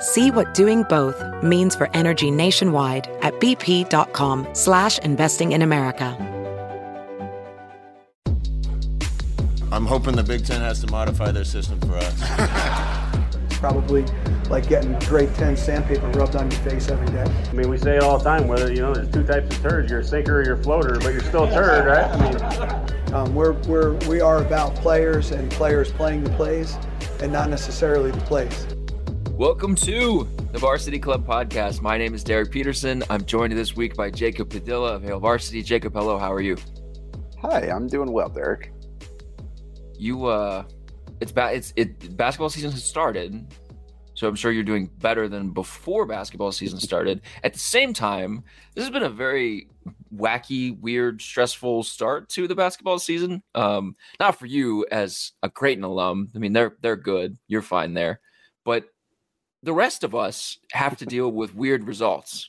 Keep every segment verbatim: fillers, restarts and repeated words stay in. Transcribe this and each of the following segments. See what doing both means for energy nationwide at bp.com slash investing in America. I'm hoping the Big Ten has to modify their system for us. It's probably like getting grade ten sandpaper rubbed on your face every day. I mean, we say it all the time, whether, you know, there's two types of turds, you're a sinker or you're a floater, but you're still a turd, right? I mean, um, we're, we're, we are about players and players playing the plays and not necessarily the plays. Welcome to the Varsity Club podcast. My name is Derek Peterson. I'm joined this week by Jacob Padilla of Hale Varsity. Jacob, hello. How are you? Hi, I'm doing well, Derek. You, uh, it's ba- it's it. Basketball season has started, so I'm sure you're doing better than before basketball season started. At the same time, this has been a very wacky, weird, stressful start to the basketball season. Um, not for you as a Creighton alum. I mean, they're they're good. You're fine there, but the rest of us have to deal with weird results.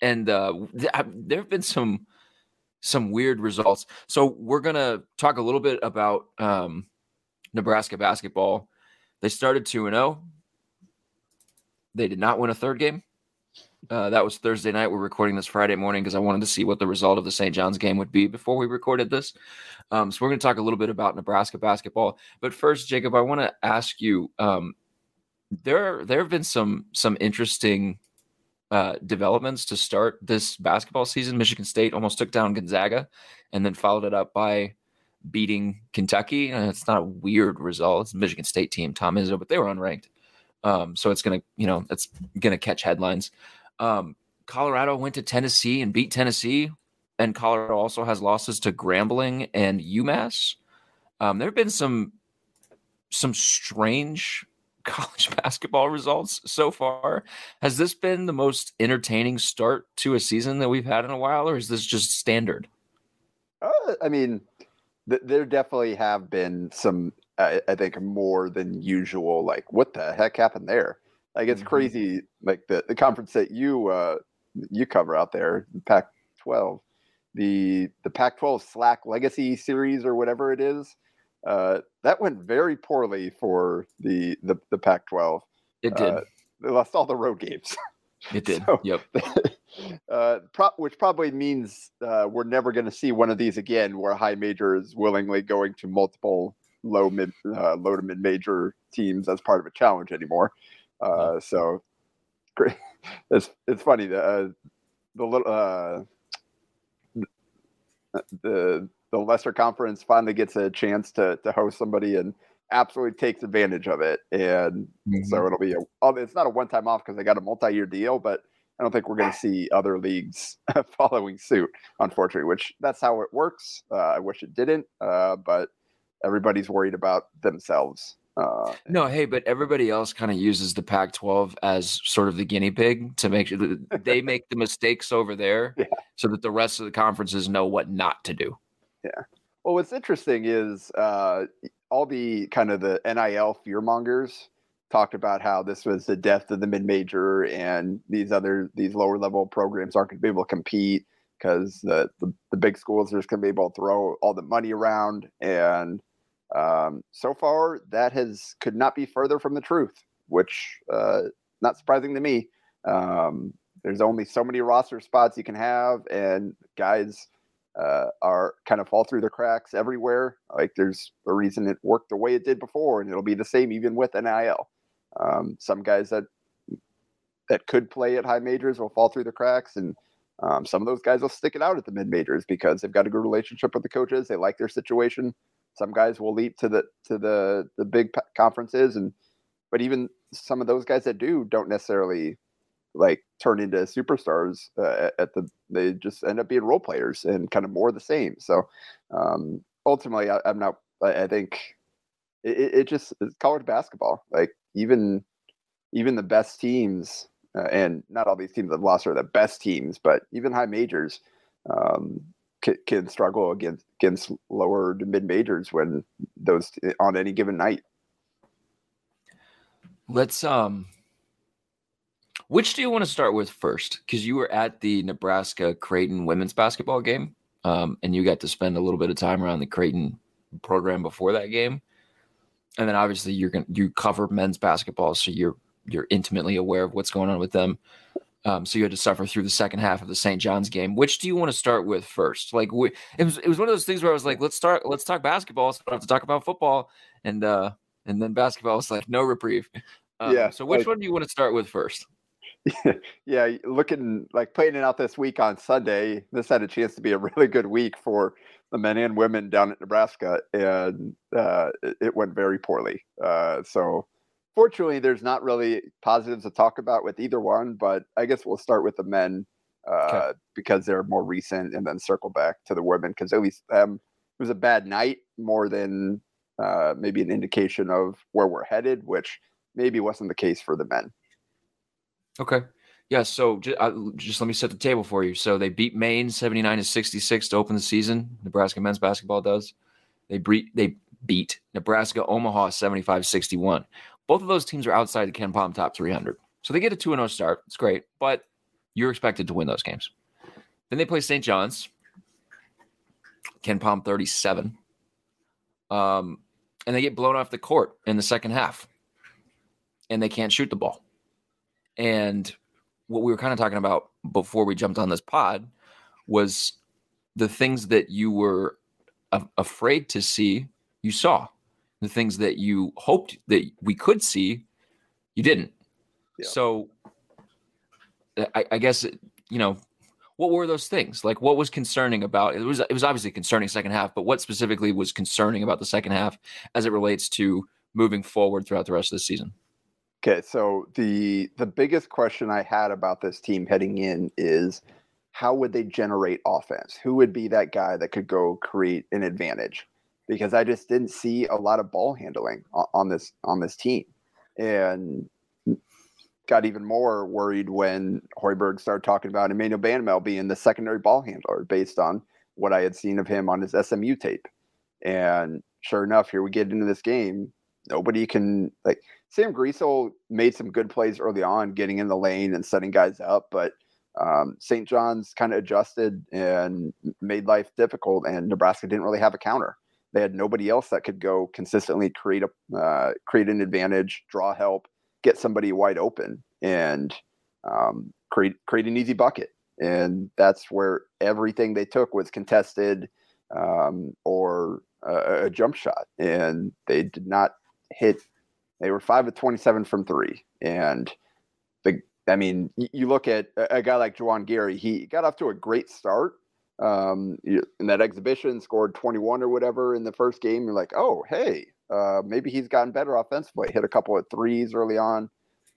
And uh, th- there have been some some weird results. So we're going to talk a little bit about um, Nebraska basketball. They started two and oh. They did not win a third game. Uh, that was Thursday night. We're recording this Friday morning because I wanted to see what the result of the Saint John's game would be before we recorded this. Um, so we're going to talk a little bit about Nebraska basketball. But first, Jacob, I want to ask you um, – There, there have been some some interesting uh, developments to start this basketball season. Michigan State almost took down Gonzaga, and then followed it up by beating Kentucky. And it's not a weird result. It's a Michigan State team, Tom Izzo, but they were unranked, um, so it's gonna, you know, it's gonna catch headlines. Um, Colorado went to Tennessee and beat Tennessee, and Colorado also has losses to Grambling and UMass. Um, there have been some some strange college basketball results so far. Has this been the most entertaining start to a season that we've had in a while, or is this just standard? Uh, I mean, th- there definitely have been some, I-, I think, more than usual, like, what the heck happened there? Like, it's mm-hmm. crazy, like, the, the conference that you uh, you cover out there, the Pac twelve, the, the Pac twelve Slack Legacy Series or whatever it is, Uh, that went very poorly for the the, the Pac twelve. It did. Uh, they lost all the road games. It did. So, yep. uh, pro- which probably means uh, we're never going to see one of these again, where a high major is willingly going to multiple low mid uh, low to mid major teams as part of a challenge anymore. Uh, yeah. So it's it's funny the uh, the little uh, the. The lesser conference finally gets a chance to to host somebody and absolutely takes advantage of it. And mm-hmm. so it'll be a, it's not a one-time off because they got a multi-year deal, but I don't think we're going to see other leagues following suit, unfortunately, which that's how it works. Uh, I wish it didn't, uh, but everybody's worried about themselves. Uh, no, hey, but everybody else kind of uses the Pac twelve as sort of the guinea pig to make sure that they make the mistakes over there yeah. so that the rest of the conferences know what not to do. Yeah. Well, what's interesting is uh, all the kind of the N I L fearmongers talked about how this was the death of the mid-major and these other these lower level programs aren't going to be able to compete because the, the, the big schools are just going to be able to throw all the money around. And um, so far, that has could not be further from the truth, which uh, not surprising to me. Um, there's only so many roster spots you can have, and guys Uh, are kind of fall through the cracks everywhere. Like, there's a reason it worked the way it did before, and it'll be the same even with N I L. Um, some guys that that could play at high majors will fall through the cracks, and um, some of those guys will stick it out at the mid majors because they've got a good relationship with the coaches. They like their situation. Some guys will leap to the to the the big conferences, and but even some of those guys that do don't necessarily like turn into superstars uh, at the. They just end up being role players and kind of more of the same. So um, ultimately, I, I'm not. I, I think it, it just it's college basketball. Like even even the best teams, uh, and not all these teams that lost are the best teams, but even high majors um, can, can struggle against against lower to mid majors when those on any given night. Let's um. Which do you want to start with first? Because you were at the Nebraska Creighton women's basketball game, um, and you got to spend a little bit of time around the Creighton program before that game, and then obviously you're gonna you cover men's basketball, so you're you're intimately aware of what's going on with them. Um, so you had to suffer through the second half of the Saint John's game. Which do you want to start with first? Like we, it was it was one of those things where I was like, let's start, let's talk basketball, so I don't have to talk about football, and uh, and then basketball was like no reprieve. Um, yeah. So which I- one do you want to start with first? Yeah, looking like playing it out this week on Sunday, this had a chance to be a really good week for the men and women down at Nebraska, and uh, it went very poorly. Uh, so fortunately, there's not really positives to talk about with either one, but I guess we'll start with the men uh, okay. because they're more recent, and then circle back to the women because at least um, it was a bad night more than uh, maybe an indication of where we're headed, which maybe wasn't the case for the men. Okay. Yeah. So just, uh, just let me set the table for you. So they beat Maine seventy-nine to sixty-six to open the season. Nebraska men's basketball does. They, bre- they beat Nebraska Omaha seventy-five sixty-one. Both of those teams are outside the KenPom top three hundred. So they get a two and oh start. It's great, but you're expected to win those games. Then they play Saint John's. KenPom thirty-seven. Um, and they get blown off the court in the second half. And they can't shoot the ball. And what we were kind of talking about before we jumped on this pod was the things that you were a- afraid to see, you saw. The things that you hoped that we could see, you didn't. Yeah. So I, I guess, you know, what were those things? Like what was concerning about it? Was, it was obviously a concerning second half, but what specifically was concerning about the second half as it relates to moving forward throughout the rest of the season? Okay, so the the biggest question I had about this team heading in is how would they generate offense? Who would be that guy that could go create an advantage? Because I just didn't see a lot of ball handling on this on this team, and got even more worried when Hoiberg started talking about Emmanuel Bandoumel being the secondary ball handler based on what I had seen of him on his S M U tape. And sure enough, here we get into this game. Nobody can like Sam Griesel made some good plays early on, getting in the lane and setting guys up, but um, Saint John's kind of adjusted and made life difficult. And Nebraska didn't really have a counter. They had nobody else that could go consistently create a uh, create an advantage, draw help, get somebody wide open, and um, create create an easy bucket. And that's where everything they took was contested um, or uh, a jump shot, and they did not. Hit, they were five of twenty-seven from three, and the I mean, you look at a guy like Juwan Gary. He got off to a great start um, in that exhibition, scored twenty-one or whatever in the first game. You're like, oh, hey, uh, maybe he's gotten better offensively. Hit a couple of threes early on,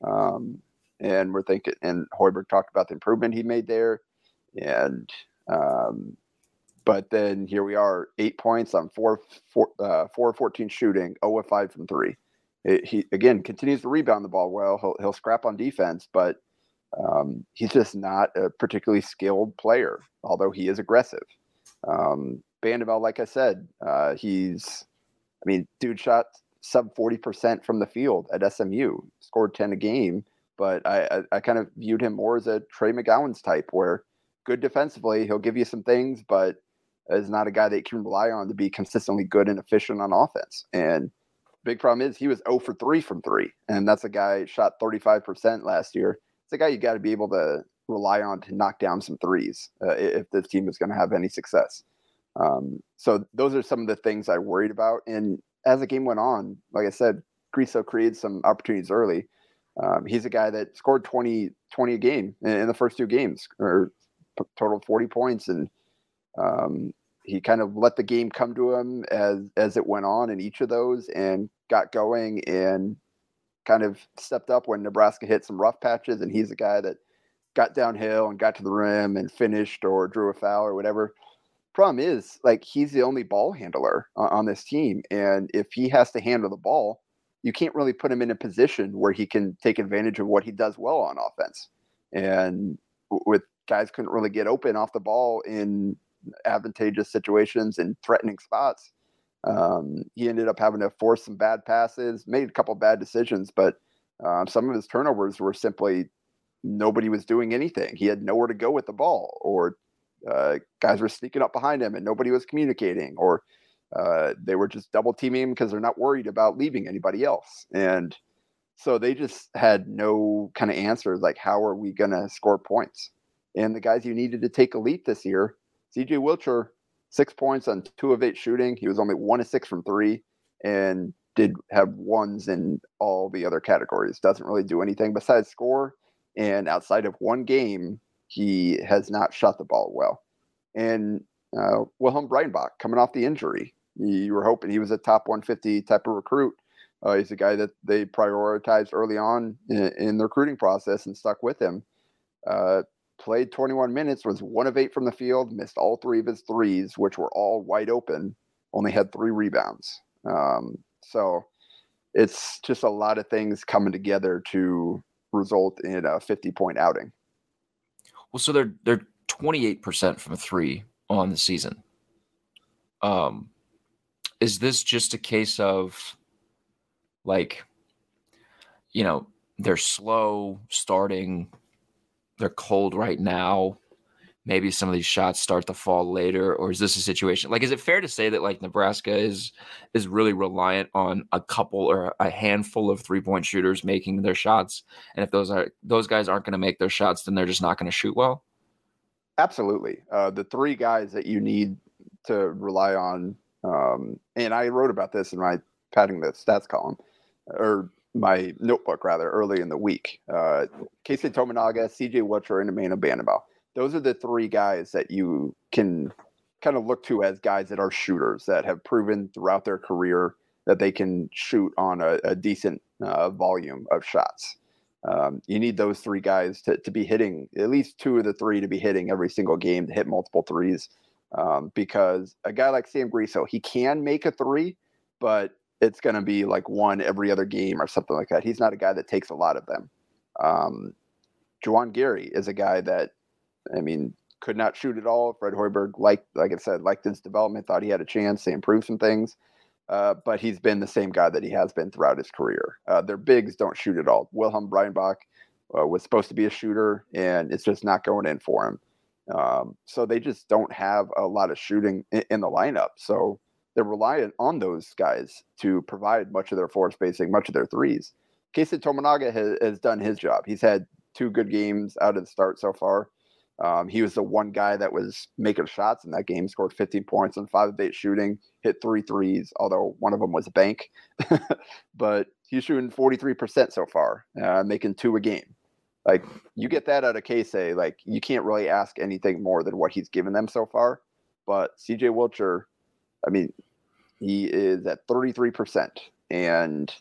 um, and we're thinking. And Hoiberg talked about the improvement he made there, and um, but then here we are, eight points on four, four, uh, four of fourteen shooting, zero of five from three. It, he, again, continues to rebound the ball well. He'll, he'll scrap on defense, but um, he's just not a particularly skilled player, although he is aggressive. Um, Bandoumel, like I said, uh, he's – I mean, dude shot sub forty percent from the field at S M U, scored ten a game, but I, I, I kind of viewed him more as a Trey McGowan's type where good defensively, he'll give you some things, but – is not a guy that you can rely on to be consistently good and efficient on offense. And big problem is he was zero for three from three. And that's a guy shot thirty-five percent last year. It's a guy you got to be able to rely on to knock down some threes uh, if this team is going to have any success. Um, so those are some of the things I worried about. And as the game went on, like I said, Griesel created some opportunities early. Um, he's a guy that scored twenty, twenty a game in, in the first two games, or totaled forty points, and um, he kind of let the game come to him as as it went on in each of those, and got going and kind of stepped up when Nebraska hit some rough patches. And he's a guy that got downhill and got to the rim and finished or drew a foul or whatever. Problem is, like, he's the only ball handler on, on this team, and if he has to handle the ball, you can't really put him in a position where he can take advantage of what he does well on offense. And with guys couldn't really get open off the ball in advantageous situations and threatening spots, um, he ended up having to force some bad passes, made a couple bad decisions, but um, some of his turnovers were simply nobody was doing anything. He had nowhere to go with the ball, or uh, guys were sneaking up behind him and nobody was communicating, or uh, they were just double teaming him because they're not worried about leaving anybody else. And so they just had no kind of answers, like, how are we going to score points? And the guys you needed to take elite this year, C J. Wilcher, six points on two of eight shooting. He was only one of six from three, and did have ones in all the other categories. Doesn't really do anything besides score. And outside of one game, he has not shot the ball well. And uh, Wilhelm Breidenbach, coming off the injury, you were hoping he was a top one fifty type of recruit. Uh, he's a guy that they prioritized early on in, in the recruiting process and stuck with him. Uh, played twenty-one minutes, was one of eight from the field, missed all three of his threes, which were all wide open, only had three rebounds. Um, so it's just a lot of things coming together to result in a fifty-point outing. Well, so they're they're twenty-eight percent from three on the season. Um, is this just a case of, like, you know, they're slow starting, they're cold right now, maybe some of these shots start to fall later, or is this a situation, like, is it fair to say that, like, Nebraska is is really reliant on a couple or a handful of three-point shooters making their shots, and if those are those guys aren't going to make their shots, then they're just not going to shoot well? Absolutely. Uh, the three guys that you need to rely on, um, and I wrote about this in my padding the stats column, or my notebook rather, early in the week. Uh, Keisei Tominaga, C J. Wilcher, and Emmanuel Bandoumel. Those are the three guys that you can kind of look to as guys that are shooters, that have proven throughout their career that they can shoot on a, a decent uh, volume of shots. Um, you need those three guys to, to be hitting, at least two of the three to be hitting every single game, to hit multiple threes, um, because a guy like Sam Griesel, he can make a three, but it's going to be like one every other game or something like that. He's not a guy that takes a lot of them. Um, Juwan Gary is a guy that, I mean, could not shoot at all. Fred Hoiberg, liked, like I said, liked his development, thought he had a chance to improve some things. Uh, but he's been the same guy that he has been throughout his career. Uh, their bigs don't shoot at all. Wilhelm Breidenbach uh, was supposed to be a shooter, and it's just not going in for him. Um, so they just don't have a lot of shooting in, in the lineup. So they're reliant on those guys to provide much of their floor spacing, much of their threes. Keisei Tominaga has, has done his job. He's had two good games out of the start so far. Um, he was the one guy that was making shots in that game, scored fifteen points on five of eight shooting, hit three threes, although one of them was a bank. But he's shooting forty-three percent so far, uh, making two a game. Like, you get that out of Keisei, like, you can't really ask anything more than what he's given them so far. But C J. Wilcher, I mean, he is at thirty-three percent, and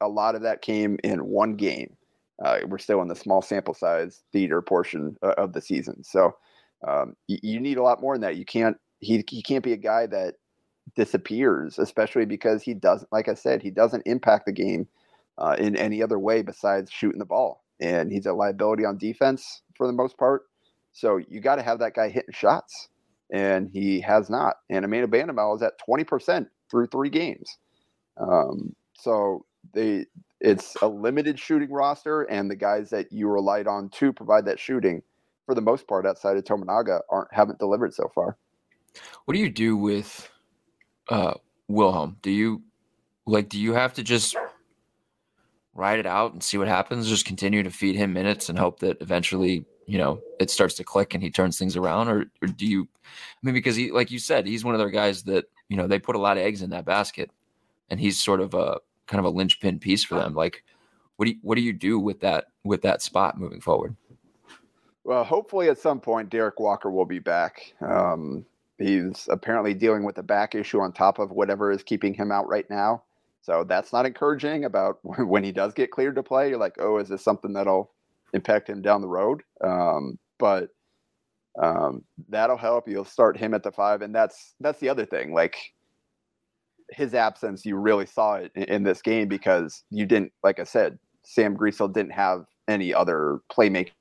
a lot of that came in one game. Uh, we're still in the small sample size theater portion uh, of the season. So um, you, you need a lot more than that. You can't, he, he can't be a guy that disappears, especially because he doesn't, like I said, he doesn't impact the game uh, in any other way besides shooting the ball. And he's a liability on defense for the most part. So you got to have that guy hitting shots. And he has not. And Emmanuel Bandoumel is at twenty percent through three games. Um, so they, it's a limited shooting roster, and the guys that you relied on to provide that shooting, for the most part, outside of Tominaga, aren't haven't delivered so far. What do you do with uh, Wilhelm? Do you like? Do you have to just ride it out and see what happens? Just continue to feed him minutes and hope that eventually, you know, it starts to click and he turns things around? Or, or do you, I mean, because he, like you said, he's one of their guys that, you know, they put a lot of eggs in that basket, and he's sort of a kind of a linchpin piece for them. Like, what do you, what do you do with that with that spot moving forward? Well, hopefully at some point Derek Walker will be back. Um, he's apparently dealing with a back issue on top of whatever is keeping him out right now. So that's not encouraging about when he does get cleared to play. You're like, oh, is this something that'll impact him down the road? Um, but um, that'll help. You'll start him at the five. And that's that's the other thing. Like, his absence, you really saw it in, in this game because you didn't, like I said, Sam Griesel didn't have any other playmaking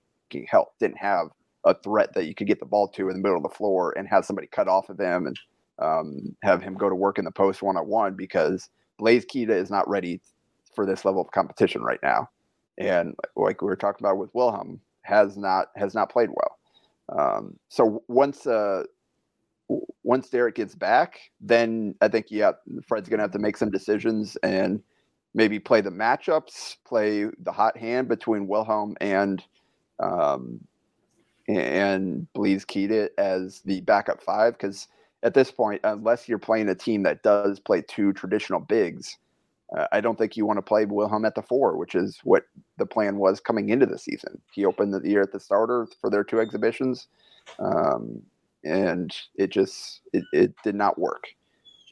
help, didn't have a threat that you could get the ball to in the middle of the floor and have somebody cut off of him and um, have him go to work in the post one-on-one, because Blaise Keita is not ready for this level of competition right now. And like we were talking about with Wilhelm, has not has not played well. Um, so once uh, once Derek gets back, then I think yeah, Fred's going to have to make some decisions and maybe play the matchups, play the hot hand between Wilhelm and um, and Blaise Keita as the backup five, because at this point, unless you're playing a team that does play two traditional bigs, uh, I don't think you want to play Wilhelm at the four, which is what the plan was coming into the season. He opened the year at the starter for their two exhibitions, um, and it just it, it did not work.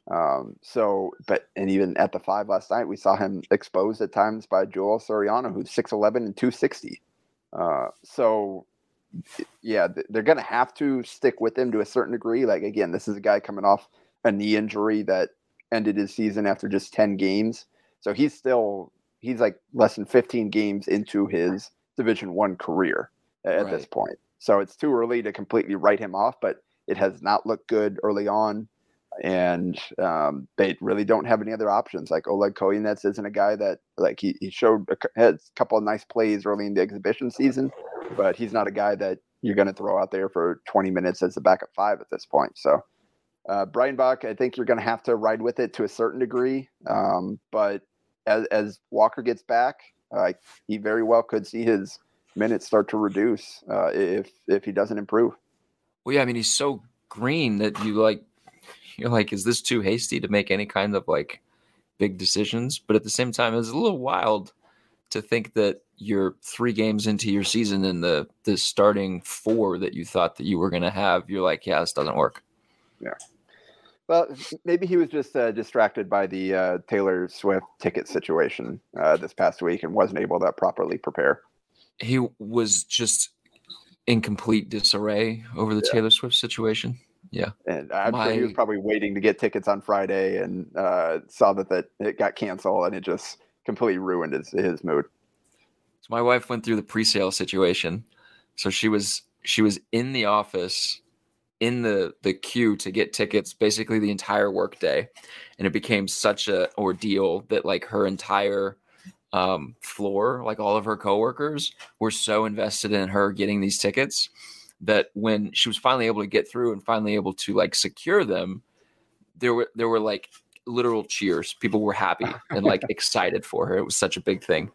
Um, so, but and even at the five last night, we saw him exposed at times by Joel Soriano, who's six eleven and two sixty. Uh, so. Yeah, they're going to have to stick with him to a certain degree. Like, again, this is a guy coming off a knee injury that ended his season after just ten games. So he's still, he's like less than fifteen games into his Division One career at right. this point. So it's too early to completely write him off, but it has not looked good early on. And um, they really don't have any other options. Like, Oleg Kojenets isn't a guy that, like, he, he showed a, had a couple of nice plays early in the exhibition season, but he's not a guy that you're going to throw out there for twenty minutes as the backup five at this point. So uh, Breidenbach, I think you're going to have to ride with it to a certain degree. Um, but as, as Walker gets back, uh, he very well could see his minutes start to reduce uh, if if he doesn't improve. Well, yeah, I mean, he's so green that you like, you're like, is this too hasty to make any kind of like big decisions? But at the same time, it's a little wild to think that you're three games into your season and the, the starting four that you thought that you were going to have, you're like, yeah, this doesn't work. Yeah. Well, maybe he was just uh, distracted by the uh, Taylor Swift ticket situation uh, this past week and wasn't able to properly prepare. He was just in complete disarray over the yeah. Taylor Swift situation. Yeah. And I'm My... sure he was probably waiting to get tickets on Friday and uh, saw that, that it got canceled and it just completely ruined his, his mood. My wife went through the pre-sale situation. So she was she was in the office in the, the queue to get tickets basically the entire workday. And it became such a ordeal that like her entire um, floor, like all of her coworkers were so invested in her getting these tickets that when she was finally able to get through and finally able to like secure them, there were there were like literal cheers. People were happy and like excited for her. It was such a big thing.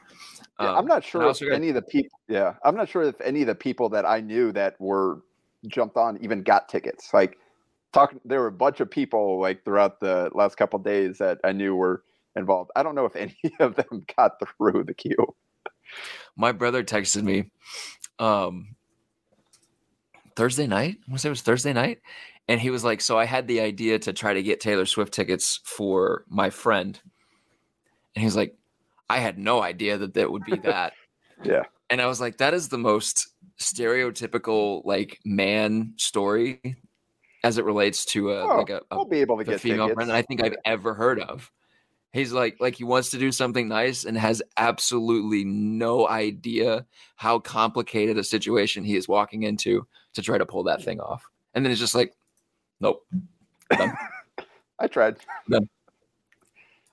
Yeah, um, I'm not sure if any of the people. Yeah, I'm not sure if any of the people that I knew that were jumped on even got tickets. Like, talking, there were a bunch of people like throughout the last couple of days that I knew were involved. I don't know if any of them got through the queue. My brother texted me um, Thursday night. I want to say it was Thursday night, and he was like, "So I had the idea to try to get Taylor Swift tickets for my friend," and he was like, I had no idea that that would be that. Yeah. And I was like, that is the most stereotypical like man story as it relates to a, oh, like a, a, I'll be able to get female tickets. Friend that I think I've ever heard of. He's like, like he wants to do something nice and has absolutely no idea how complicated a situation he is walking into to try to pull that thing off. And then it's just like, nope. I tried. Done.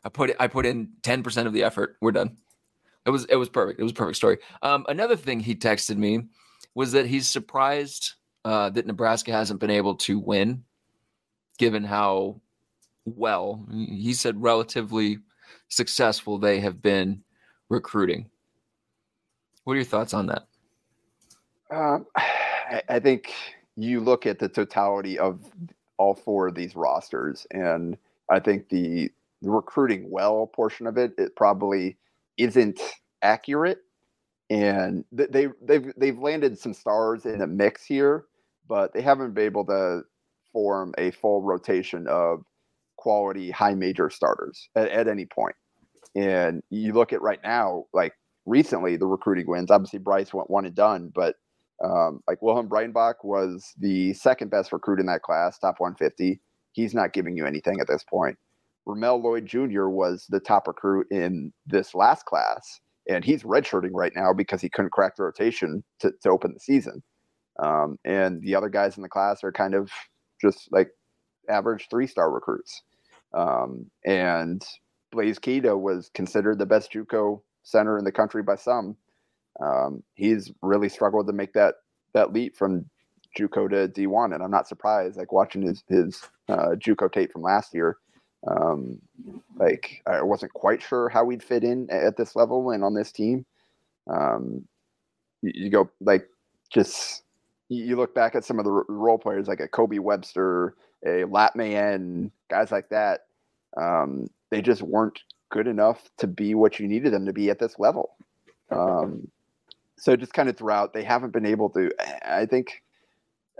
I put I put in ten percent of the effort. We're done. It was it was perfect. It was a perfect story. Um, another thing he texted me was that he's surprised uh, that Nebraska hasn't been able to win, given how well, he said, relatively successful they have been recruiting. What are your thoughts on that? Um, I, I think you look at the totality of all four of these rosters, and I think the The recruiting well portion of it, it probably isn't accurate, and they they've they've landed some stars in the mix here, but they haven't been able to form a full rotation of quality high major starters at, at any point. And you look at right now, like recently the recruiting wins, obviously Bryce went one and done, but um, like Wilhelm Breidenbach was the second best recruit in that class, top one fifty. He's not giving you anything at this point. Ramel Lloyd Junior was the top recruit in this last class, and he's redshirting right now because he couldn't crack the rotation to, to open the season. Um, and the other guys in the class are kind of just like average three-star recruits. Um, and Blaise Keita was considered the best JUCO center in the country by some. Um, he's really struggled to make that that leap from JUCO to D one, and I'm not surprised. Like watching his his uh, JUCO tape from last year, um, like I wasn't quite sure how he'd fit in at this level and on this team. Um, you, you go like just you look back at some of the role players, like a Kobe Webster, a Lat Mayen, guys like that. Um, they just weren't good enough to be what you needed them to be at this level. Um, so just kind of throughout, they haven't been able to. I think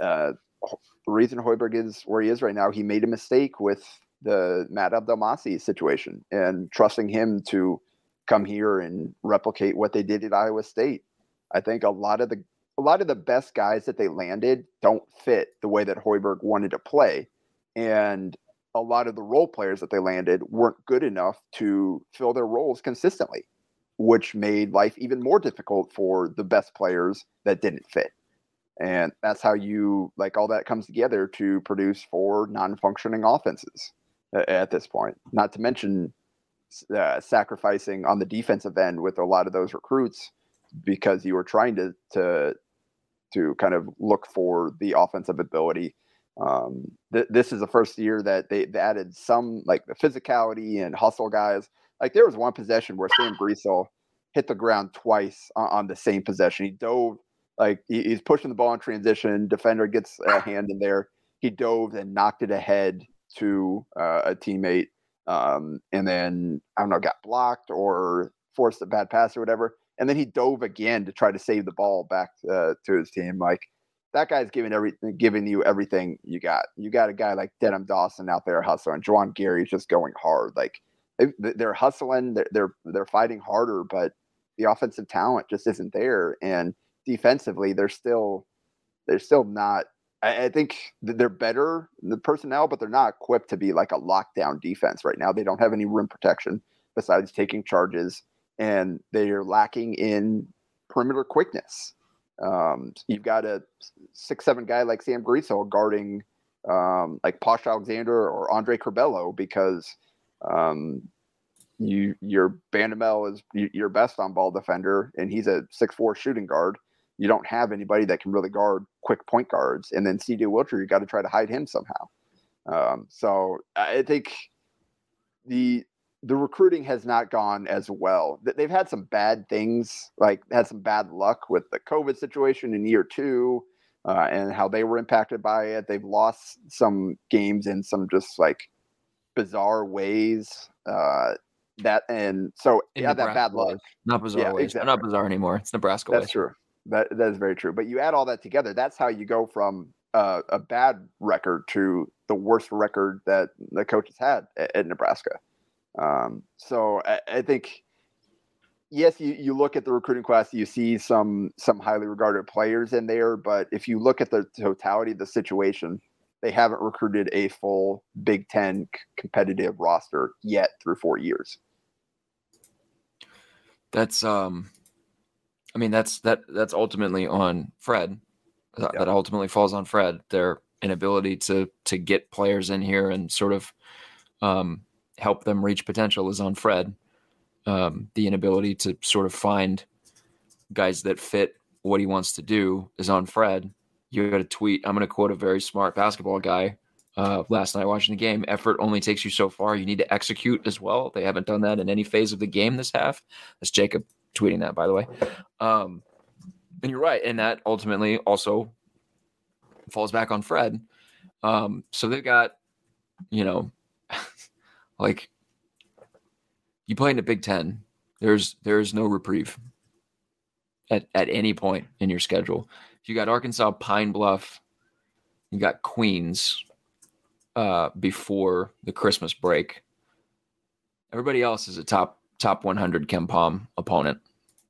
uh, the reason Hoiberg is where he is right now, he made a mistake with the Matt Abdelmassi situation and trusting him to come here and replicate what they did at Iowa State. I think a lot of the a lot of the best guys that they landed don't fit the way that Hoiberg wanted to play, and a lot of the role players that they landed weren't good enough to fill their roles consistently, which made life even more difficult for the best players that didn't fit. And that's how you like all that comes together to produce four non-functioning offenses at this point, not to mention uh, sacrificing on the defensive end with a lot of those recruits because you were trying to, to, to kind of look for the offensive ability. Um, th- this is the first year that they, they added some like the physicality and hustle guys. Like there was one possession where Sam Griesel hit the ground twice on, on the same possession. He dove, like he, he's pushing the ball in transition. Defender gets a hand in there. He dove and knocked it ahead to uh, a teammate. Um, and then I don't know, got blocked or forced a bad pass or whatever. And then he dove again to try to save the ball back uh, to his team. Like, that guy's giving everything, giving you everything you got. You got a guy like Denham Dawson out there hustling. Juwan Gary is just going hard. Like they, they're hustling, they're, they're they're fighting harder, but the offensive talent just isn't there. And defensively, they're still they're still not. I, I think they're better the personnel, but they're not equipped to be like a lockdown defense right now. They don't have any rim protection besides taking charges, and they are lacking in perimeter quickness. Um, you've got a six, seven guy like Sam Griesel guarding, um, like Posh Alexander or Andre Corbello, because, um, you, your Bandoumel is your best on ball defender and he's a six, four shooting guard. You don't have anybody that can really guard quick point guards. And then C J. Wilcher, you got to try to hide him somehow. Um, so I think the, the recruiting has not gone as well. They've had some bad things, like had some bad luck with the COVID situation in year two uh, and how they were impacted by it. They've lost some games in some just like bizarre ways. Uh, that and so in yeah, Nebraska that bad luck. Ways. Not bizarre yeah, ways. Exactly. They're not bizarre anymore. It's Nebraska. That's ways. True. That that is very true. But you add all that together, that's how you go from uh, a bad record to the worst record that the coach has had at, at Nebraska. Um, so I, I think, yes, you, you look at the recruiting class, you see some, some highly regarded players in there, but if you look at the totality of the situation, they haven't recruited a full Big Ten competitive roster yet through four years. That's, um, I mean, that's, that, that's ultimately on Fred. That, yeah. that ultimately falls on Fred, their inability to, to get players in here and sort of, um, help them reach potential is on Fred. Um, the inability to sort of find guys that fit what he wants to do is on Fred. You got a tweet. I'm going to quote a very smart basketball guy uh, last night watching the game. Effort only takes you so far. You need to execute as well. They haven't done that in any phase of the game this half. That's Jacob tweeting that, by the way. Um, and you're right. And that ultimately also falls back on Fred. Um, so they've got, you know, like you play in the Big Ten, There's there's no reprieve at, at any point in your schedule. You got Arkansas, Pine Bluff, you got Queens uh, before the Christmas break. Everybody else is a top top one hundred KenPom opponent.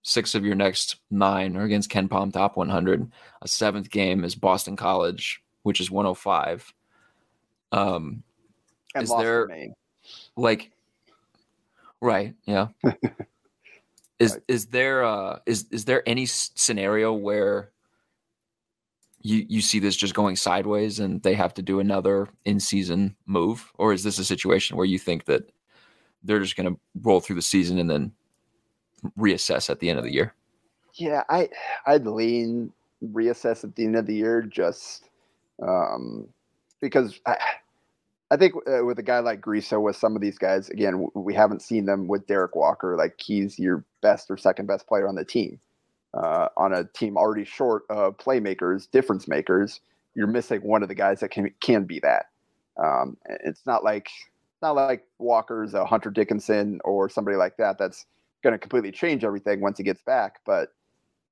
Six of your next nine are against KenPom top one hundred. A seventh game is Boston College, which is one oh five. Um, and is there Maine. like, right? Yeah. is right. is there uh is is there any scenario where you you see this just going sideways and they have to do another in season move, or is this a situation where you think that they're just going to roll through the season and then reassess at the end of the year? Yeah, I I'd lean reassess at the end of the year, just um, because I I think uh, with a guy like Griesel, with some of these guys, again, w- we haven't seen them with Derek Walker. Like, he's your best or second best player on the team, uh, on a team already short of playmakers, difference makers. You're missing one of the guys that can can be that. Um, it's not like not like Walker's a Hunter Dickinson or somebody like that. That's going to completely change everything once he gets back. But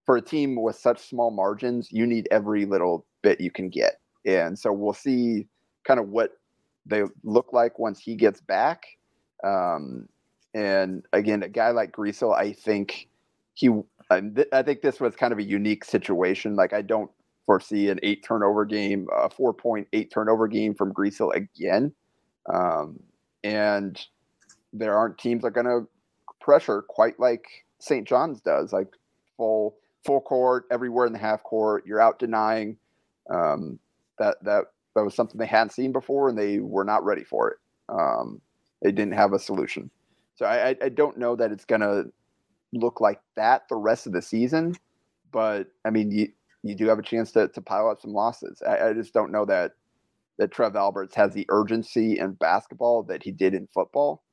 for a team with such small margins, you need every little bit you can get. And so we'll see kind of what they look like once he gets back. Um, and again, a guy like Griesel, I think he, I think this was kind of a unique situation. Like, I don't foresee an eight turnover game, a four point eight turnover game from Griesel again. Um, and there aren't teams that are going to pressure quite like Saint John's does, like full full court everywhere in the half court. You're out denying. Um, that that that was something they hadn't seen before, and they were not ready for it. Um, they didn't have a solution. So I, I, I don't know that it's going to look like that the rest of the season. But I mean, you you do have a chance to to pile up some losses. I, I just don't know that that Trev Alberts has the urgency in basketball that he did in football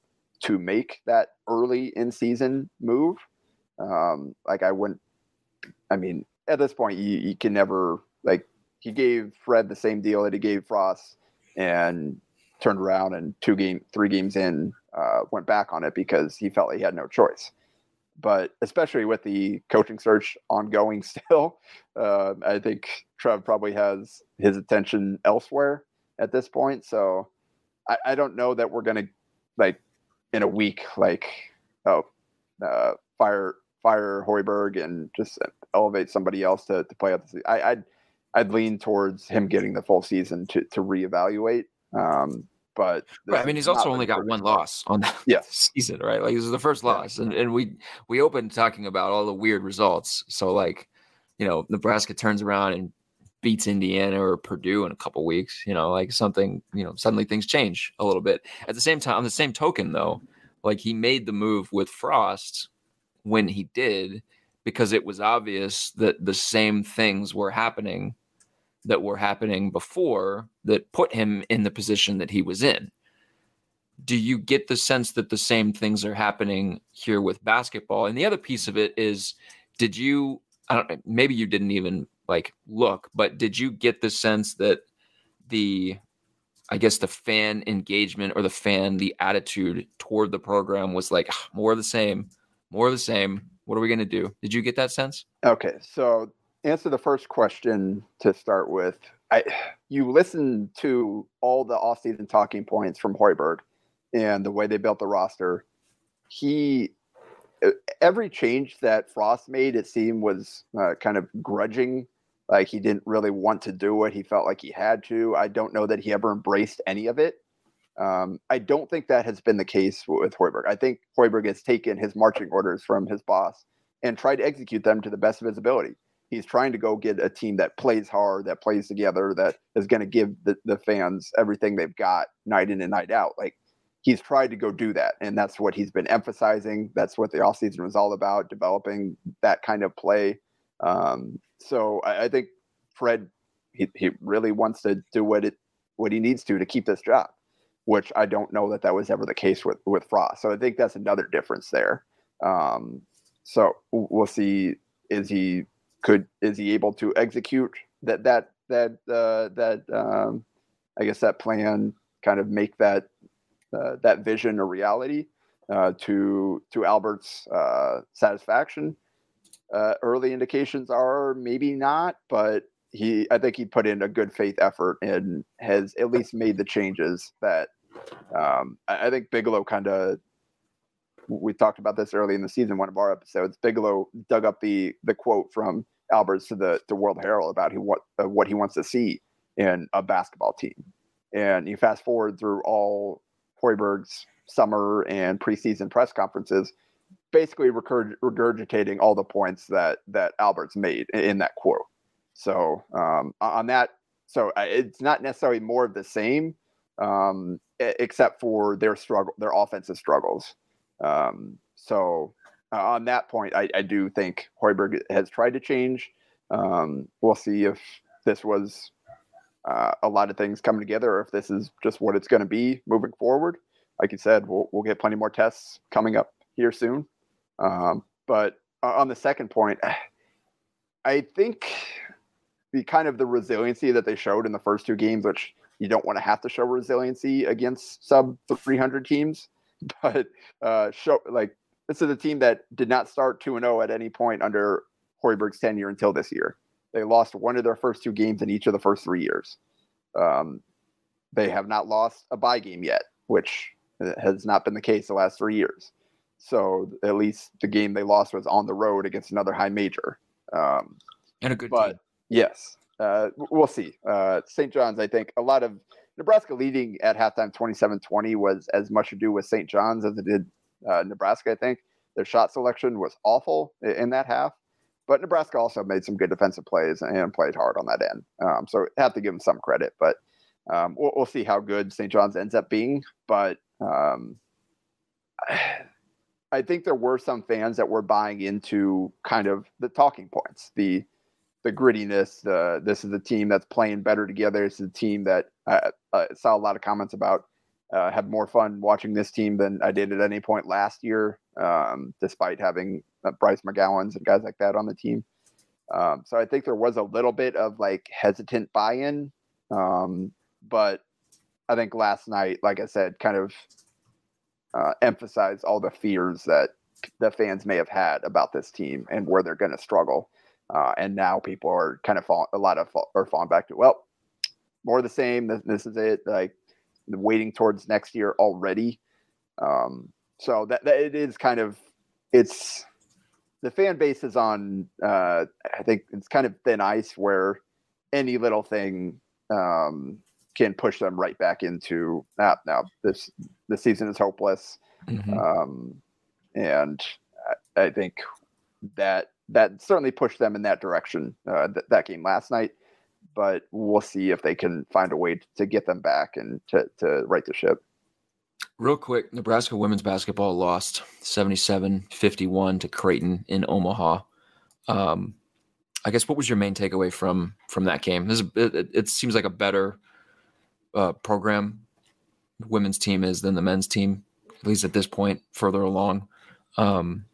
to make that early in season move. Um, like I wouldn't, I mean, at this point you, you can never, like, he gave Fred the same deal that he gave Frost and turned around and two game, three games in, uh, went back on it because he felt like he had no choice. But especially with the coaching search ongoing still, uh, I think Trev probably has his attention elsewhere at this point. So I, I don't know that we're going to, like, in a week, like, oh, uh, fire fire Hoiberg and just elevate somebody else to, to play out the season. I, I'd, I'd lean towards him getting the full season to, to reevaluate. Um, but right, I mean, he's also only got one loss on the yeah. season, right? Like, this is the first loss. Yeah. And, and we, we opened talking about all the weird results. So, like, you know, Nebraska turns around and beats Indiana or Purdue in a couple weeks, you know, like something, you know, suddenly things change a little bit. At the same time, on the same token though, like, he made the move with Frost when he did, because it was obvious that the same things were happening that were happening before that put him in the position that he was in. Do you get the sense that the same things are happening here with basketball? And the other piece of it is, did you, I don't, maybe you didn't even like look, but did you get the sense that the, I guess the fan engagement or the fan, the attitude toward the program was like, ah, more of the same, more of the same. What are we going to do? Did you get that sense? Okay. So answer the first question to start with. I, you listened to all the offseason talking points from Hoiberg and the way they built the roster. He, every change that Frost made, it seemed was uh, kind of grudging. Like, he didn't really want to do it. He felt like he had to. I don't know that he ever embraced any of it. Um, I don't think that has been the case with Hoiberg. I think Hoiberg has taken his marching orders from his boss and tried to execute them to the best of his ability. He's trying to go get a team that plays hard, that plays together, that is going to give the, the fans everything they've got night in and night out. Like, he's tried to go do that, and that's what he's been emphasizing. That's what the offseason was all about, developing that kind of play. Um, so I, I think Fred, he, he really wants to do what it what he needs to to keep this job, which I don't know that that was ever the case with, with Frost. So I think that's another difference there. Um, so we'll see, is he could is he able to execute that that that uh, that um, I guess that plan, kind of make that uh, that vision a reality. uh, to to Albert's uh, satisfaction. Uh, early indications are maybe not, but he I think he put in a good faith effort and has at least made the changes that um, I, I think Bigelow kind of. We talked about this early in the season, one of our episodes. Bigelow dug up the the quote from Alberts to the to World Herald about he, what uh, what he wants to see in a basketball team. And you fast forward through all Hoiberg's summer and preseason press conferences, basically regurgitating all the points that that Alberts made in that quote. So um, on that, so it's not necessarily more of the same, um, except for their struggle, their offensive struggles. Um, so uh, on that point, I, I do think Hoiberg has tried to change. Um, we'll see if this was uh, a lot of things coming together, or if this is just what it's going to be moving forward. Like you said, we'll, we'll get plenty more tests coming up here soon. Um, but on the second point, I think the kind of the resiliency that they showed in the first two games, which you don't want to have to show resiliency against sub three hundred teams. But uh, show like this is a team that did not start two and oh at any point under Hoiberg's tenure until this year. They lost one of their first two games in each of the first three years. Um, they have not lost a bye game yet, which has not been the case the last three years. So at least the game they lost was on the road against another high major. Um, and a good but, team. Yes. Uh, we'll see. Uh, Saint John's, I think a lot of Nebraska leading at halftime twenty-seven twenty was as much to do with Saint John's as it did uh, Nebraska, I think. Their shot selection was awful in that half, but Nebraska also made some good defensive plays and played hard on that end. Um, so I have to give them some credit, but um, we'll, we'll see how good Saint John's ends up being. But um, I think there were some fans that were buying into kind of the talking points, the the grittiness, uh, this is a team that's playing better together. This is a team that I, I saw a lot of comments about, uh, have more fun watching this team than I did at any point last year, um, despite having uh, Bryce McGowan's and guys like that on the team. Um, so I think there was a little bit of like hesitant buy-in. Um, but I think last night, like I said, kind of uh, emphasized all the fears that the fans may have had about this team and where they're going to struggle. Uh, and now people are kind of fall, a lot of fall, are falling back to, well, more of the same. This, this is it. Like waiting towards next year already. Um, so that, that it is kind of, it's the fan base is on, uh, I think it's kind of thin ice where any little thing um, can push them right back into ah, now this, the season is hopeless. Mm-hmm. Um, and I, I think that, That certainly pushed them in that direction, uh, th- that game last night. But we'll see if they can find a way to get them back and to, to right the ship. Real quick, Nebraska women's basketball lost seventy-seven fifty-one to Creighton in Omaha. Um, I guess what was your main takeaway from from that game? This is, it, it seems like a better uh, program the women's team is than the men's team, at least at this point, further along. Um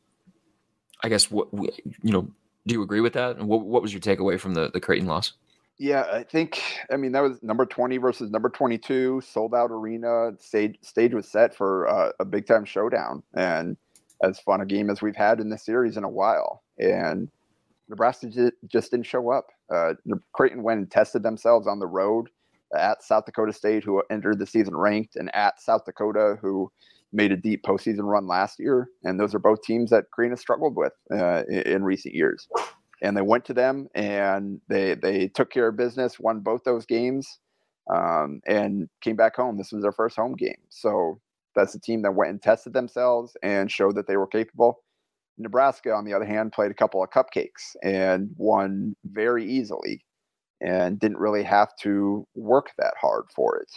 I guess, what you know, do you agree with that? And what, what was your takeaway from the, the Creighton loss? Yeah, I think, I mean, that was number twenty versus number twenty-two, sold out arena, stage, stage was set for uh, a big time showdown. And as fun a game as we've had in this series in a while. And Nebraska just, just didn't show up. Uh, Creighton went and tested themselves on the road at South Dakota State, who entered the season ranked, and at South Dakota, who made a deep postseason run last year. And those are both teams that Creighton has struggled with uh, in, in recent years. And they went to them and they, they took care of business, won both those games um, and came back home. This was their first home game. So that's a team that went and tested themselves and showed that they were capable. Nebraska, on the other hand, played a couple of cupcakes and won very easily and didn't really have to work that hard for it.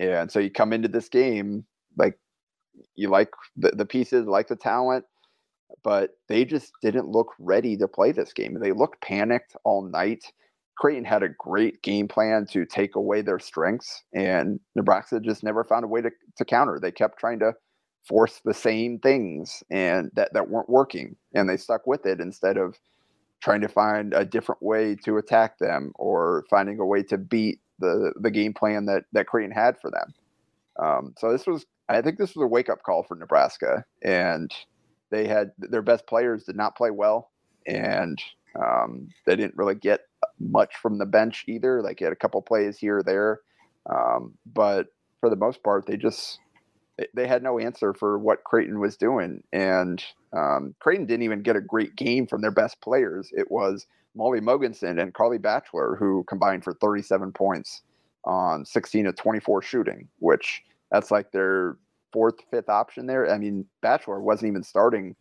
And so you come into this game, like, you like the, the pieces, like the talent, but they just didn't look ready to play this game. They looked panicked all night. Creighton had a great game plan to take away their strengths, and Nebraska just never found a way to, to counter. They kept trying to force the same things and that, that weren't working, and they stuck with it instead of trying to find a different way to attack them or finding a way to beat the, the game plan that, that Creighton had for them. Um, so this was, I think this was a wake up call for Nebraska, and they had their best players did not play well. And um, they didn't really get much from the bench either. Like, you had a couple plays here or there. Um, but for the most part, they just, they, they had no answer for what Creighton was doing. And um, Creighton didn't even get a great game from their best players. It was Molly Mogensen and Carly Batchelor, who combined for thirty-seven points on sixteen of twenty-four shooting, which that's like their fourth, fifth option there. I mean, Batchelor wasn't even starting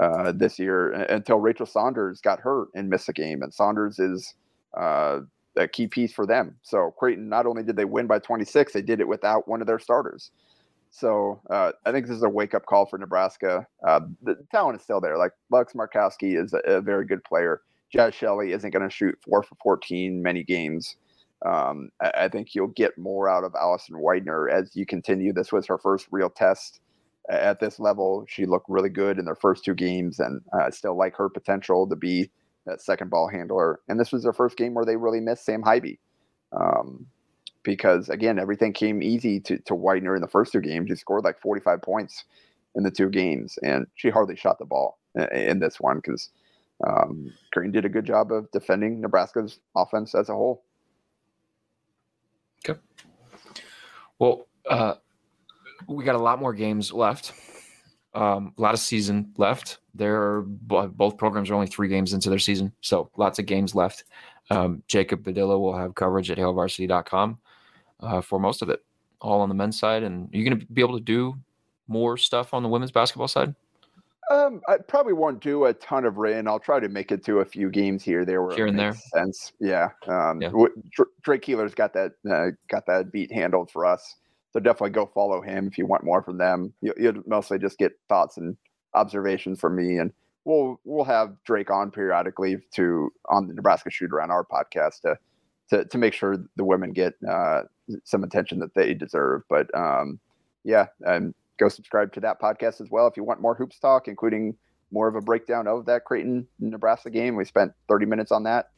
uh, this year until Rachel Saunders got hurt and missed a game. And Saunders is uh, a key piece for them. So Creighton, not only did they win by twenty-six, they did it without one of their starters. So uh, I think this is a wake-up call for Nebraska. Uh, the talent is still there. Like, Lux Markowski is a, a very good player. Jazz Shelley isn't going to shoot four for fourteen many games. Um, I, I think you'll get more out of Allison Weidner as you continue. This was her first real test at this level. She looked really good in their first two games, and I uh, still like her potential to be that second ball handler. And this was their first game where they really missed Sam Hybe, um, because, again, everything came easy to, to Weidner in the first two games. She scored like forty-five points in the two games, and she hardly shot the ball in, in this one because um, Green did a good job of defending Nebraska's offense as a whole. Okay. Well, uh, we got a lot more games left, um, a lot of season left. There are, both programs are only three games into their season, so lots of games left. Um, Jacob Padilla will have coverage at hale varsity dot com uh, for most of it, all on the men's side. And are you going to be able to do more stuff on the women's basketball side? Um, I probably won't do a ton of rain. I'll try to make it to a few games here, there, where here and there. Sense. Yeah. Um, yeah. Drake Keeler's got that uh, got that beat handled for us. So definitely go follow him if you want more from them. You, you'll mostly just get thoughts and observations from me, and we'll we'll have Drake on periodically to on the Nebraska Shoot Around, our podcast, to to to make sure the women get uh, some attention that they deserve. But um, yeah. Um, Go subscribe to that podcast as well if you want more hoops talk, including more of a breakdown of that Creighton Nebraska game. We spent thirty minutes on that,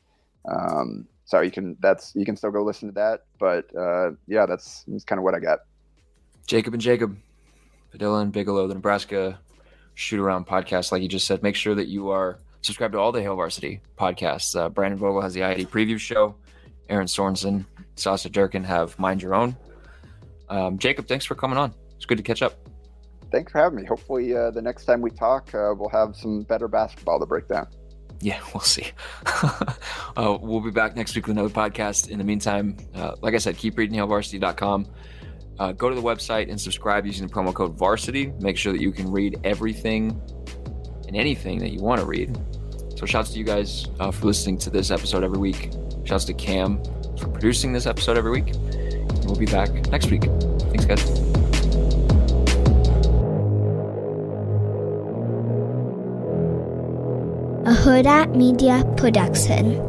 um, so you can that's you can still go listen to that. But uh, yeah, that's, that's kind of what I got. Jacob and Jacob, Padilla and Bigelow, the Nebraska Shoot Around podcast. Like you just said, make sure that you are subscribed to all the Hale Varsity podcasts. Uh, Brandon Vogel has the I I D Preview Show. Aaron Sorensen, Sasha Durkin have Mind Your Own. Um, Jacob, thanks for coming on. It's good to catch up. Thanks for having me. Hopefully uh, the next time we talk, uh, we'll have some better basketball to break down. Yeah, we'll see. uh, we'll be back next week with another podcast. In the meantime, uh, like I said, keep reading hale varsity dot com. Uh, go to the website and subscribe using the promo code VARSITY. Make sure that you can read everything and anything that you want to read. So shouts to you guys uh, for listening to this episode every week. Shouts to Cam for producing this episode every week. And we'll be back next week. Thanks, guys. A Huda Media Production.